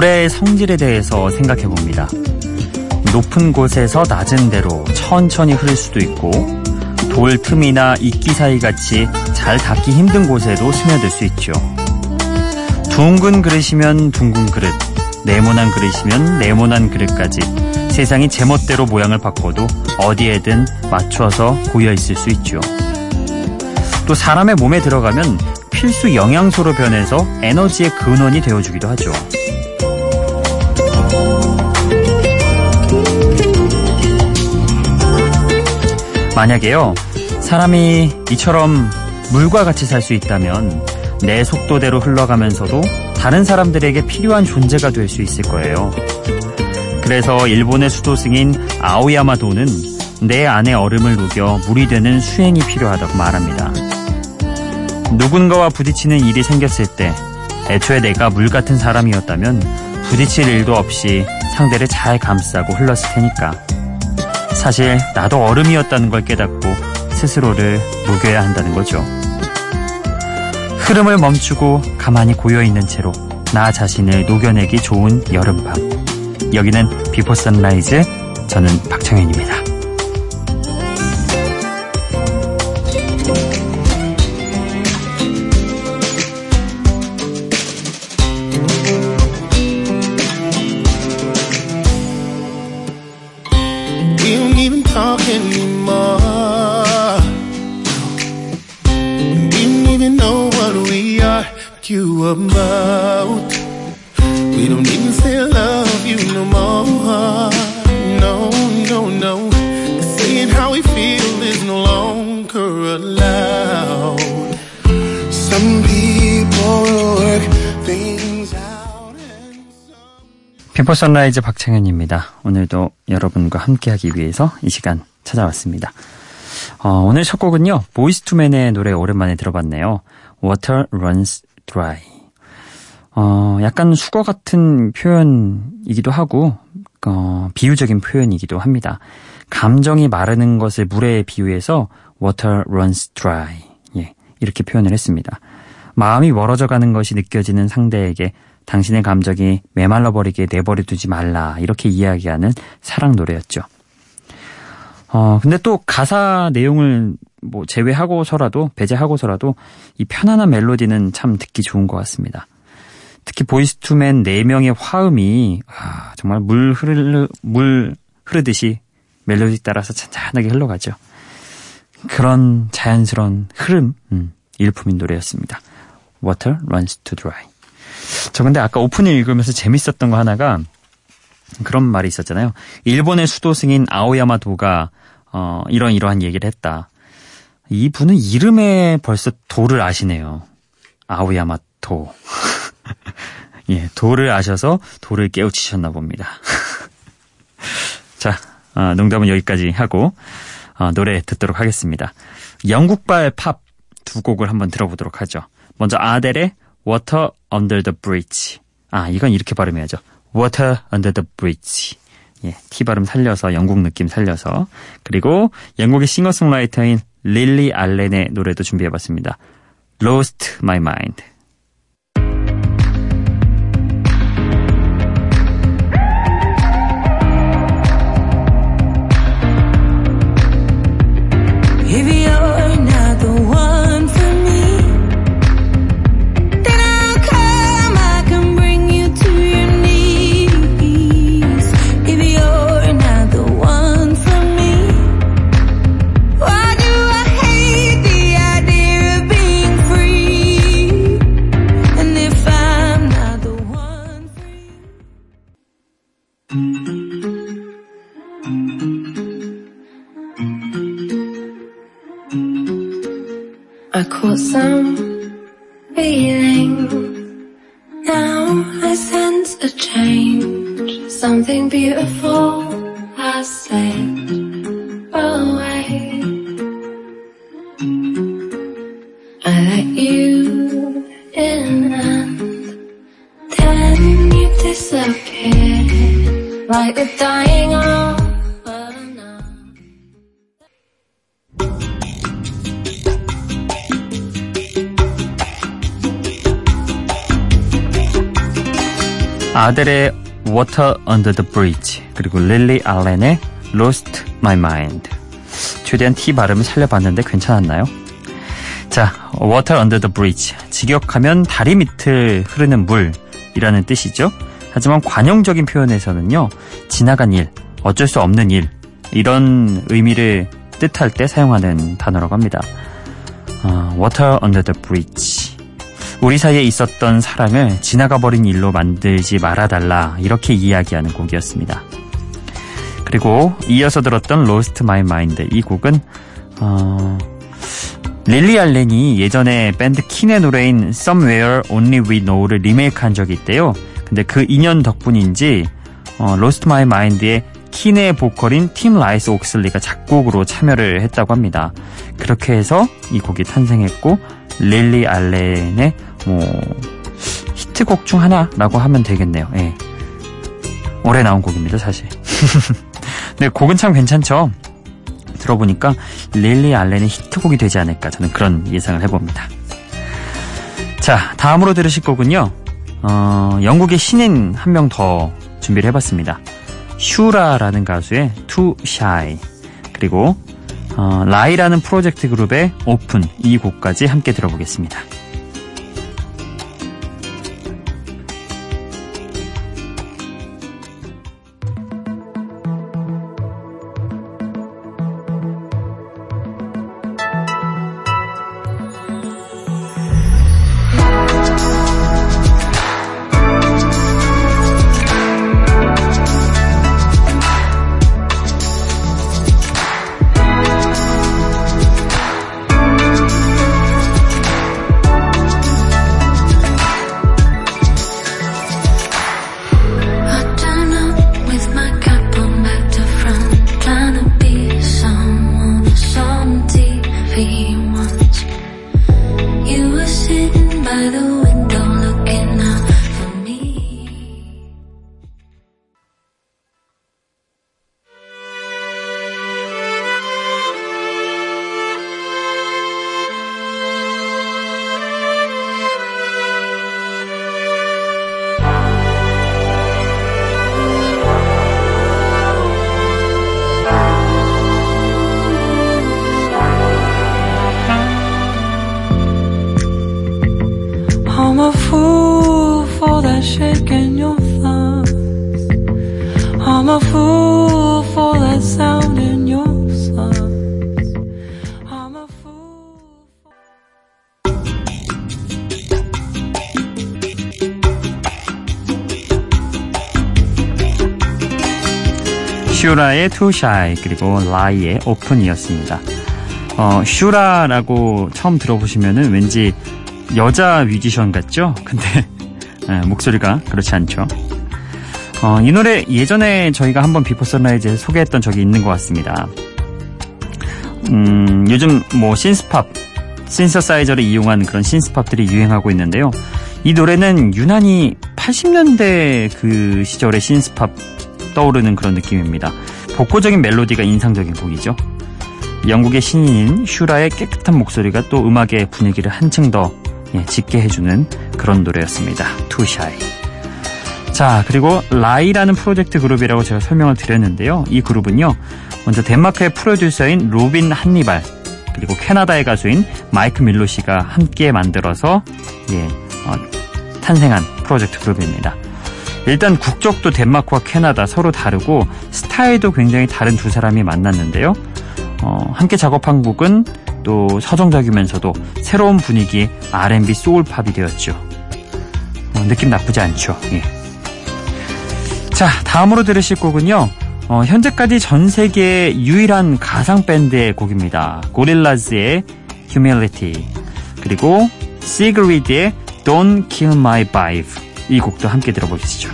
노래의 성질에 대해서 생각해봅니다. 높은 곳에서 낮은 데로 천천히 흐를 수도 있고 돌 틈이나 이끼 사이같이 잘 닿기 힘든 곳에도 스며들 수 있죠. 둥근 그릇이면 둥근 그릇, 네모난 그릇이면 네모난 그릇까지 세상이 제멋대로 모양을 바꿔도 어디에든 맞춰서 고여있을 수 있죠. 또 사람의 몸에 들어가면 필수 영양소로 변해서 에너지의 근원이 되어주기도 하죠. 만약에요, 사람이 이처럼 물과 같이 살 수 있다면 내 속도대로 흘러가면서도 다른 사람들에게 필요한 존재가 될 수 있을 거예요. 그래서 일본의 수도승인 아오야마도는 내 안의 얼음을 녹여 물이 되는 수행이 필요하다고 말합니다. 누군가와 부딪히는 일이 생겼을 때 애초에 내가 물 같은 사람이었다면 부딪힐 일도 없이 상대를 잘 감싸고 흘렀을 테니까 사실 나도 얼음이었다는 걸 깨닫고 스스로를 녹여야 한다는 거죠. 흐름을 멈추고 가만히 고여있는 채로 나 자신을 녹여내기 좋은 여름밤. 여기는 비포 선라이즈, 저는 박창현입니다. About. We don't even say I love you no more. No, no, no. Saying how we feel is no longer allowed. Some people work things out and some. 비포 선라이즈 박창현입니다. 오늘도 여러분과 함께하기 위해서 이 시간 찾아왔습니다. 오늘 첫 곡은요, 보이스투맨의 노래 오랜만에 들어봤네요. Water Runs Dry. 약간 수거 같은 표현이기도 하고 비유적인 표현이기도 합니다. 감정이 마르는 것을 물에 비유해서 water runs dry, 이렇게 표현을 했습니다. 마음이 멀어져가는 것이 느껴지는 상대에게 당신의 감정이 메말라버리게 내버려두지 말라, 이렇게 이야기하는 사랑 노래였죠. 근데 또 가사 내용을 배제하고서라도 이 편안한 멜로디는 참 듣기 좋은 것 같습니다. 특히 보이스투맨 4명의 화음이 정말 물 흐르듯이 멜로디 따라서 잔잔하게 흘러가죠. 그런 자연스러운 흐름, 일품인 노래였습니다. Water runs to dry. 저 근데 아까 오프닝 읽으면서 재밌었던 거 하나가 그런 말이 있었잖아요. 일본의 수도승인 아오야마도가 이러한 얘기를 했다. 이분은 이름에 벌써 도를 아시네요. 아오야마도. 도를 아셔서 도를 깨우치셨나 봅니다. 자, 농담은 여기까지 하고 노래 듣도록 하겠습니다. 영국발 팝 두 곡을 한번 들어보도록 하죠. 먼저 아델의 Water Under the Bridge. 이건 이렇게 발음해야죠. Water Under the Bridge. T 발음 살려서, 영국 느낌 살려서. 그리고 영국의 싱어송라이터인 릴리 알렌의 노래도 준비해봤습니다. Lost My Mind. I caught some feeling. Now I sense a change. Something beautiful has slipped away. I let you in and then you disappeared like a dying off. 아델의 Water Under the Bridge 그리고 릴리 알렌의 Lost My Mind. 최대한 T 발음을 살려봤는데 괜찮았나요? 자, Water Under the Bridge. 직역하면 다리 밑을 흐르는 물이라는 뜻이죠. 하지만 관용적인 표현에서는요, 지나간 일, 어쩔 수 없는 일, 이런 의미를 뜻할 때 사용하는 단어라고 합니다. Water Under the Bridge. 우리 사이에 있었던 사랑을 지나가버린 일로 만들지 말아달라, 이렇게 이야기하는 곡이었습니다. 그리고 이어서 들었던 Lost My Mind, 이 곡은 릴리 알렌이 예전에 밴드 킨의 노래인 Somewhere Only We Know를 리메이크한 적이 있대요. 근데 그 인연 덕분인지 Lost My Mind의 킨의 보컬인 팀 라이스 옥슬리가 작곡으로 참여를 했다고 합니다. 그렇게 해서 이 곡이 탄생했고 릴리 알렌의 히트곡 중 하나라고 하면 되겠네요. 예. 올해 나온 곡입니다, 사실. 근데 곡은 참 괜찮죠? 들어보니까 릴리 알렌의 히트곡이 되지 않을까 저는 그런 예상을 해봅니다. 자, 다음으로 들으실 곡은요. 영국의 신인 한 명 더 준비를 해봤습니다. 슈라라는 가수의 Too Shy 그리고 라이라는 프로젝트 그룹의 오픈 이 곡까지 함께 들어보겠습니다. 슈라의 Too Shy 그리고 라이의 오픈이었습니다. 슈라라고 처음 들어보시면은 왠지 여자 뮤지션 같죠? 근데 목소리가 그렇지 않죠. 이 노래 예전에 저희가 한번 비포 선라이즈에서 소개했던 적이 있는 것 같습니다. 요즘 신스팝, 신서사이저를 이용한 그런 신스팝들이 유행하고 있는데요. 이 노래는 유난히 80년대 그 시절의 신스팝 떠오르는 그런 느낌입니다. 복고적인 멜로디가 인상적인 곡이죠. 영국의 신인인 슈라의 깨끗한 목소리가 또 음악의 분위기를 한층 더 짙게 해주는 그런 노래였습니다. Too Shy. 자, 그리고 라이라는 프로젝트 그룹이라고 제가 설명을 드렸는데요. 이 그룹은요. 먼저 덴마크의 프로듀서인 로빈 한니발 그리고 캐나다의 가수인 마이크 밀로 씨가 함께 만들어서 탄생한 프로젝트 그룹입니다. 일단 국적도 덴마크와 캐나다 서로 다르고 스타일도 굉장히 다른 두 사람이 만났는데요. 함께 작업한 곡은 또 서정적이면서도 새로운 분위기의 R&B 소울팝이 되었죠. 느낌 나쁘지 않죠. 예. 자, 다음으로 들으실 곡은요. 현재까지 전 세계의 유일한 가상 밴드의 곡입니다. 고릴라즈의 Humility 그리고 시그리드의 Don't Kill My Vibe 이 곡도 함께 들어보시죠.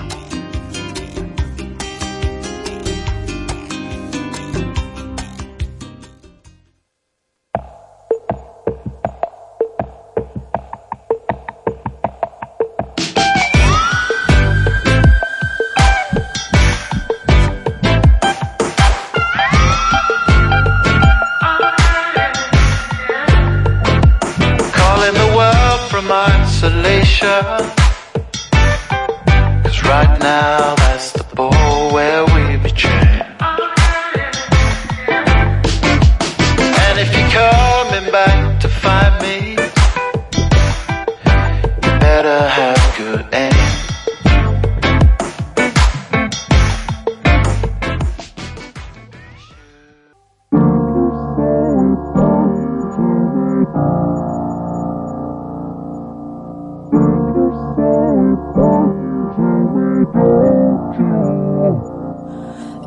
Calling the world from isolation. Right now. now that's the ball where we be trained. And if you're coming back to find me, you better have good aim.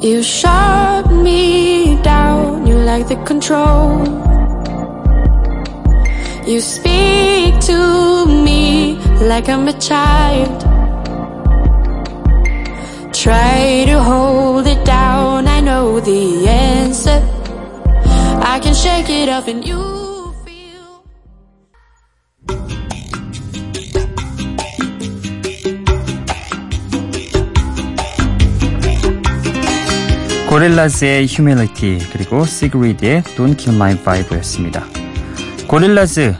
You shut me down, you like the control. You speak to me like I'm a child. Try to hold it down, I know the answer. I can shake it off and you feel. 고릴라즈의 휴밀리티 그리고 시그리드의 Don't Kill My Vibe였습니다. 고릴라즈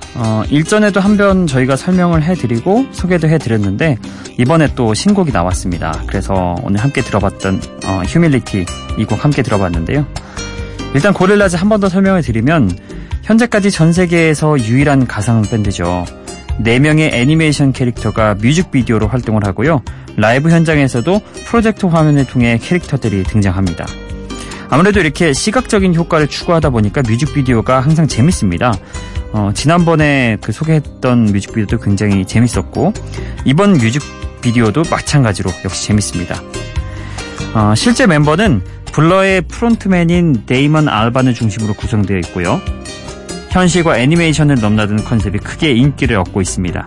일전에도 한 번 저희가 설명을 해드리고 소개도 해드렸는데 이번에 또 신곡이 나왔습니다. 그래서 오늘 함께 들어봤던 휴밀리티 이 곡 함께 들어봤는데요. 일단 고릴라즈 한 번 더 설명을 드리면 현재까지 전 세계에서 유일한 가상 밴드죠. 4명의 애니메이션 캐릭터가 뮤직비디오로 활동을 하고요. 라이브 현장에서도 프로젝터 화면을 통해 캐릭터들이 등장합니다. 아무래도 이렇게 시각적인 효과를 추구하다 보니까 뮤직비디오가 항상 재밌습니다. 지난번에 그 소개했던 뮤직비디오도 굉장히 재밌었고 이번 뮤직비디오도 마찬가지로 역시 재밌습니다. 실제 멤버는 블러의 프론트맨인 데이먼 알바노 중심으로 구성되어 있고요. 현실과 애니메이션을 넘나드는 컨셉이 크게 인기를 얻고 있습니다.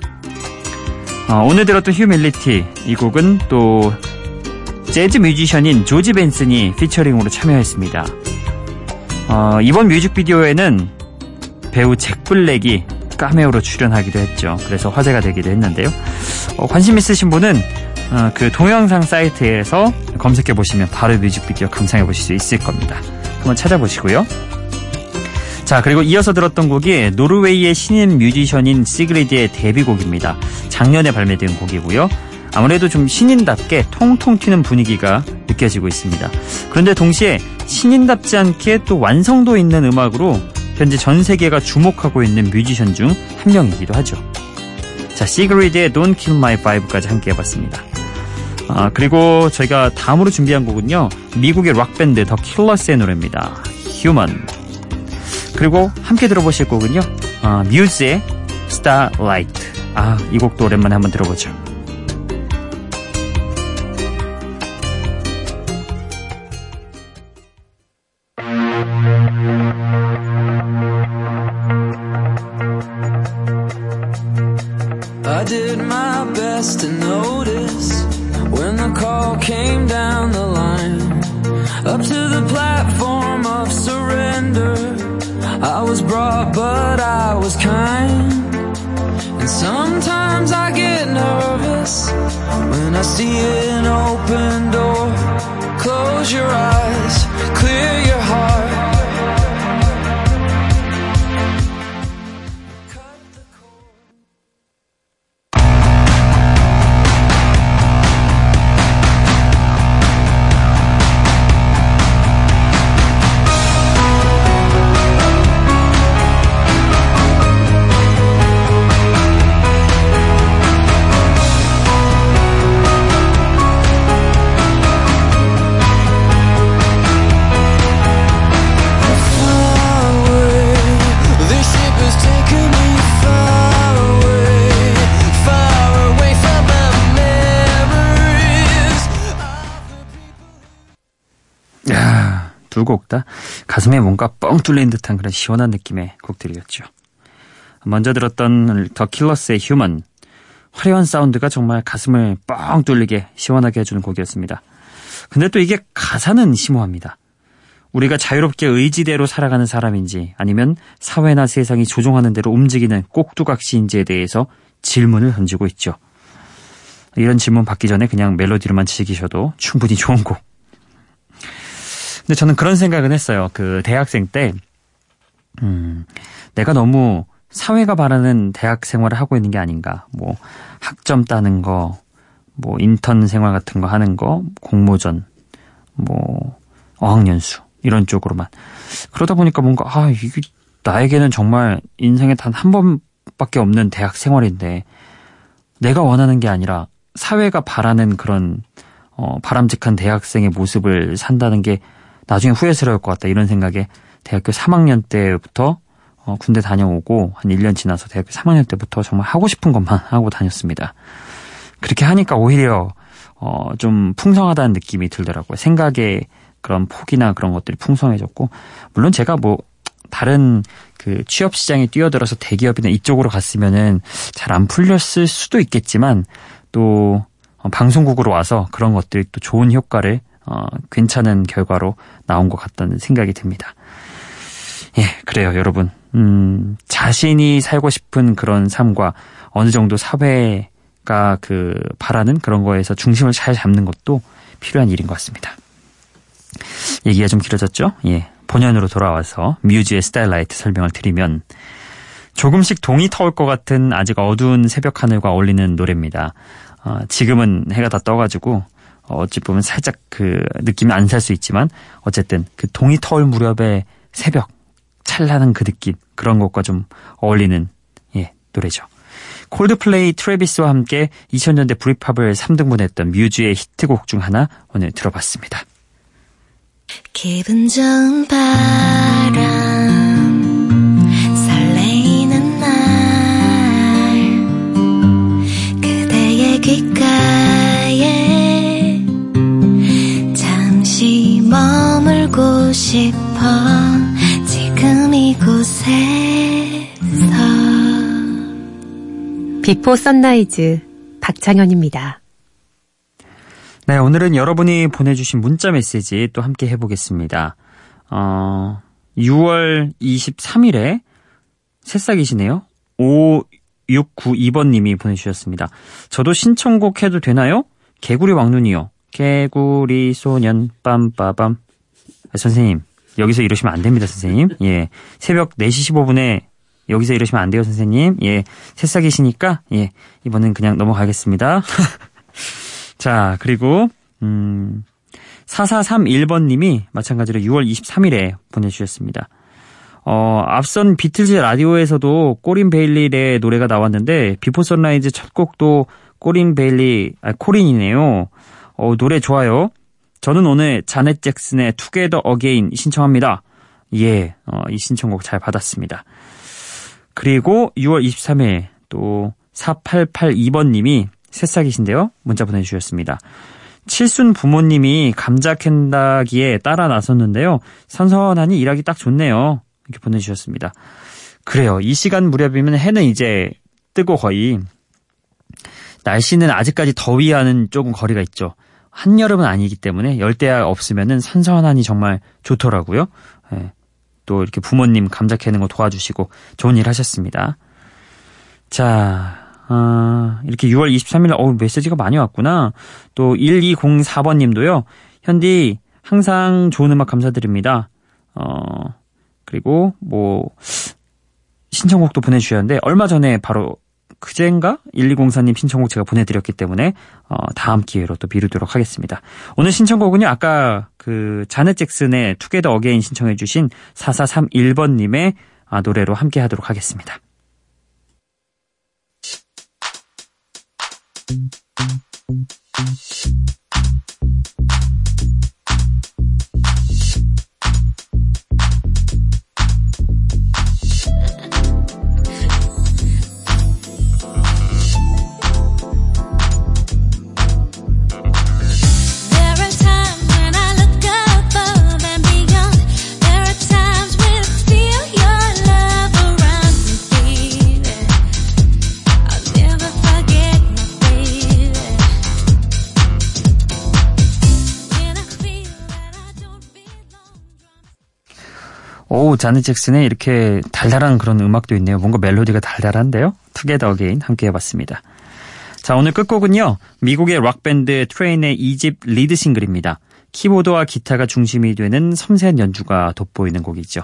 오늘 들었던 휴밀리티 이 곡은 또 재즈 뮤지션인 조지 벤슨이 피처링으로 참여했습니다. 이번 뮤직비디오에는 배우 잭 블랙이 카메오로 출연하기도 했죠. 그래서 화제가 되기도 했는데요. 관심 있으신 분은 그 동영상 사이트에서 검색해보시면 바로 뮤직비디오 감상해보실 수 있을 겁니다. 한번 찾아보시고요. 자, 그리고 이어서 들었던 곡이 노르웨이의 신인 뮤지션인 시그리드의 데뷔곡입니다. 작년에 발매된 곡이고요. 아무래도 좀 신인답게 통통 튀는 분위기가 느껴지고 있습니다. 그런데 동시에 신인답지 않게 또 완성도 있는 음악으로 현재 전 세계가 주목하고 있는 뮤지션 중 한 명이기도 하죠. 자, 시그리드의 Don't Kill My Vibe까지 함께 해봤습니다. 그리고 저희가 다음으로 준비한 곡은요. 미국의 락밴드 더 킬러스의 노래입니다. Human. 그리고 함께 들어보실 곡은요. 뮤즈의 Starlight. 이 곡도 오랜만에 한번 들어보죠. I did my best to notice when the call came down the line. Up to the platform of surrender, I was brought but I was kind. And sometimes I get nervous when I see an open door. Close your eyes, clear your heart. 두 곡 다 가슴에 뭔가 뻥 뚫린 듯한 그런 시원한 느낌의 곡들이었죠. 먼저 들었던 더 킬러스의 휴먼, 화려한 사운드가 정말 가슴을 뻥 뚫리게 시원하게 해주는 곡이었습니다. 근데 또 이게 가사는 심오합니다. 우리가 자유롭게 의지대로 살아가는 사람인지 아니면 사회나 세상이 조종하는 대로 움직이는 꼭두각시인지에 대해서 질문을 던지고 있죠. 이런 질문 받기 전에 그냥 멜로디로만 즐기셔도 충분히 좋은 곡. 근데 저는 그런 생각은 했어요. 그 대학생 때 내가 너무 사회가 바라는 대학 생활을 하고 있는 게 아닌가. 뭐 학점 따는 거, 뭐 인턴 생활 같은 거 하는 거, 공모전, 뭐 어학연수 이런 쪽으로만. 그러다 보니까 뭔가 아 이게 나에게는 정말 인생에 단 한 번밖에 없는 대학 생활인데 내가 원하는 게 아니라 사회가 바라는 그런 바람직한 대학생의 모습을 산다는 게 나중에 후회스러울 것 같다 이런 생각에 대학교 3학년 때부터 군대 다녀오고 한 1년 지나서 대학교 3학년 때부터 정말 하고 싶은 것만 하고 다녔습니다. 그렇게 하니까 오히려 좀 풍성하다는 느낌이 들더라고요. 생각의 그런 폭이나 그런 것들이 풍성해졌고 물론 제가 뭐 다른 그 취업 시장에 뛰어들어서 대기업이나 이쪽으로 갔으면은 잘 안 풀렸을 수도 있겠지만 또 방송국으로 와서 그런 것들이 또 좋은 효과를 괜찮은 결과로 나온 것 같다는 생각이 듭니다. 예, 그래요, 여러분. 자신이 살고 싶은 그런 삶과 어느 정도 사회가 그 바라는 그런 거에서 중심을 잘 잡는 것도 필요한 일인 것 같습니다. 얘기가 좀 길어졌죠? 예. 본연으로 돌아와서 뮤즈의 스타일라이트 설명을 드리면 조금씩 동이 터올 것 같은 아직 어두운 새벽 하늘과 어울리는 노래입니다. 지금은 해가 다 떠가지고 어찌 보면 살짝 그 느낌이 안 살 수 있지만 어쨌든 그 동이 터올 무렵의 새벽 찰나는 그 느낌 그런 것과 좀 어울리는 예 노래죠. 콜드플레이 트래비스와 함께 2000년대 브릿팝을 3등분했던 뮤즈의 히트곡 중 하나 오늘 들어봤습니다. 기분 좋은 바람 설레이는 날 그대의 귓가에 잠시 머물고 싶어 지금 이곳에서 비포 선라이즈 박창현입니다. 네, 오늘은 여러분이 보내주신 문자 메시지 또 함께 해보겠습니다. 6월 23일에 새싹이시네요. 5692번님이 보내주셨습니다. 저도 신청곡 해도 되나요? 개구리 왕눈이요. 개구리 소년 빰빠밤. 아, 선생님, 여기서 이러시면 안 됩니다, 선생님. 예, 새벽 4시 15분에 여기서 이러시면 안 돼요, 선생님. 예, 새싹이시니까 예, 이번엔 그냥 넘어가겠습니다. 자, 그리고 4431번님이 마찬가지로 6월 23일에 보내주셨습니다. 앞선 비틀즈 라디오에서도 코린 베일리의 노래가 나왔는데 비포 선라이즈 첫 곡도 코린이네요. 노래 좋아요. 저는 오늘 자넷 잭슨의 투게더 어게인 신청합니다. 예, 이 신청곡 잘 받았습니다. 그리고 6월 23일 또 4882번님이 새싹이신데요. 문자 보내주셨습니다. 칠순 부모님이 감자 캔다기에 따라 나섰는데요. 선선하니 일하기 딱 좋네요. 이렇게 보내주셨습니다. 그래요. 이 시간 무렵이면 해는 이제 뜨고 거의 날씨는 아직까지 더위와는 조금 거리가 있죠. 한여름은 아니기 때문에 열대야 없으면 선선하니 정말 좋더라고요. 예. 또 이렇게 부모님 감자 캐는 거 도와주시고 좋은 일 하셨습니다. 자... 이렇게 6월 23일 메시지가 많이 왔구나. 또 1204번님도요. 현디 항상 좋은 음악 감사드립니다. 그리고 뭐 신청곡도 보내주셨는데 얼마 전에 바로 그제인가 1204님 신청곡 제가 보내드렸기 때문에 다음 기회로 또 미루도록 하겠습니다. 오늘 신청곡은요. 아까 그 자넷 잭슨의 투게더 어게인 신청해주신 4431번님의 노래로 함께 하도록 하겠습니다. 오, 자넷 잭슨의 이렇게 달달한 그런 음악도 있네요. 뭔가 멜로디가 달달한데요. 투게더 어게인 함께 해봤습니다. 자, 오늘 끝곡은요. 미국의 락밴드 트레인의 2집 리드 싱글입니다. 키보드와 기타가 중심이 되는 섬세한 연주가 돋보이는 곡이죠.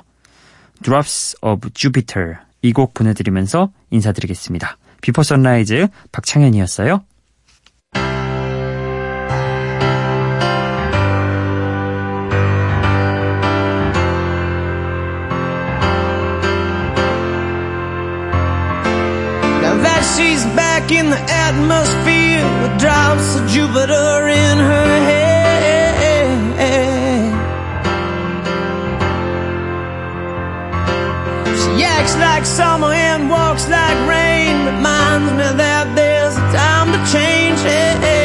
Drops of Jupiter 이 곡 보내드리면서 인사드리겠습니다. 비포 선라이즈 박창현이었어요. in the atmosphere, the drops of Jupiter in her head. She acts like summer and walks like rain, reminds me that there's a time to change.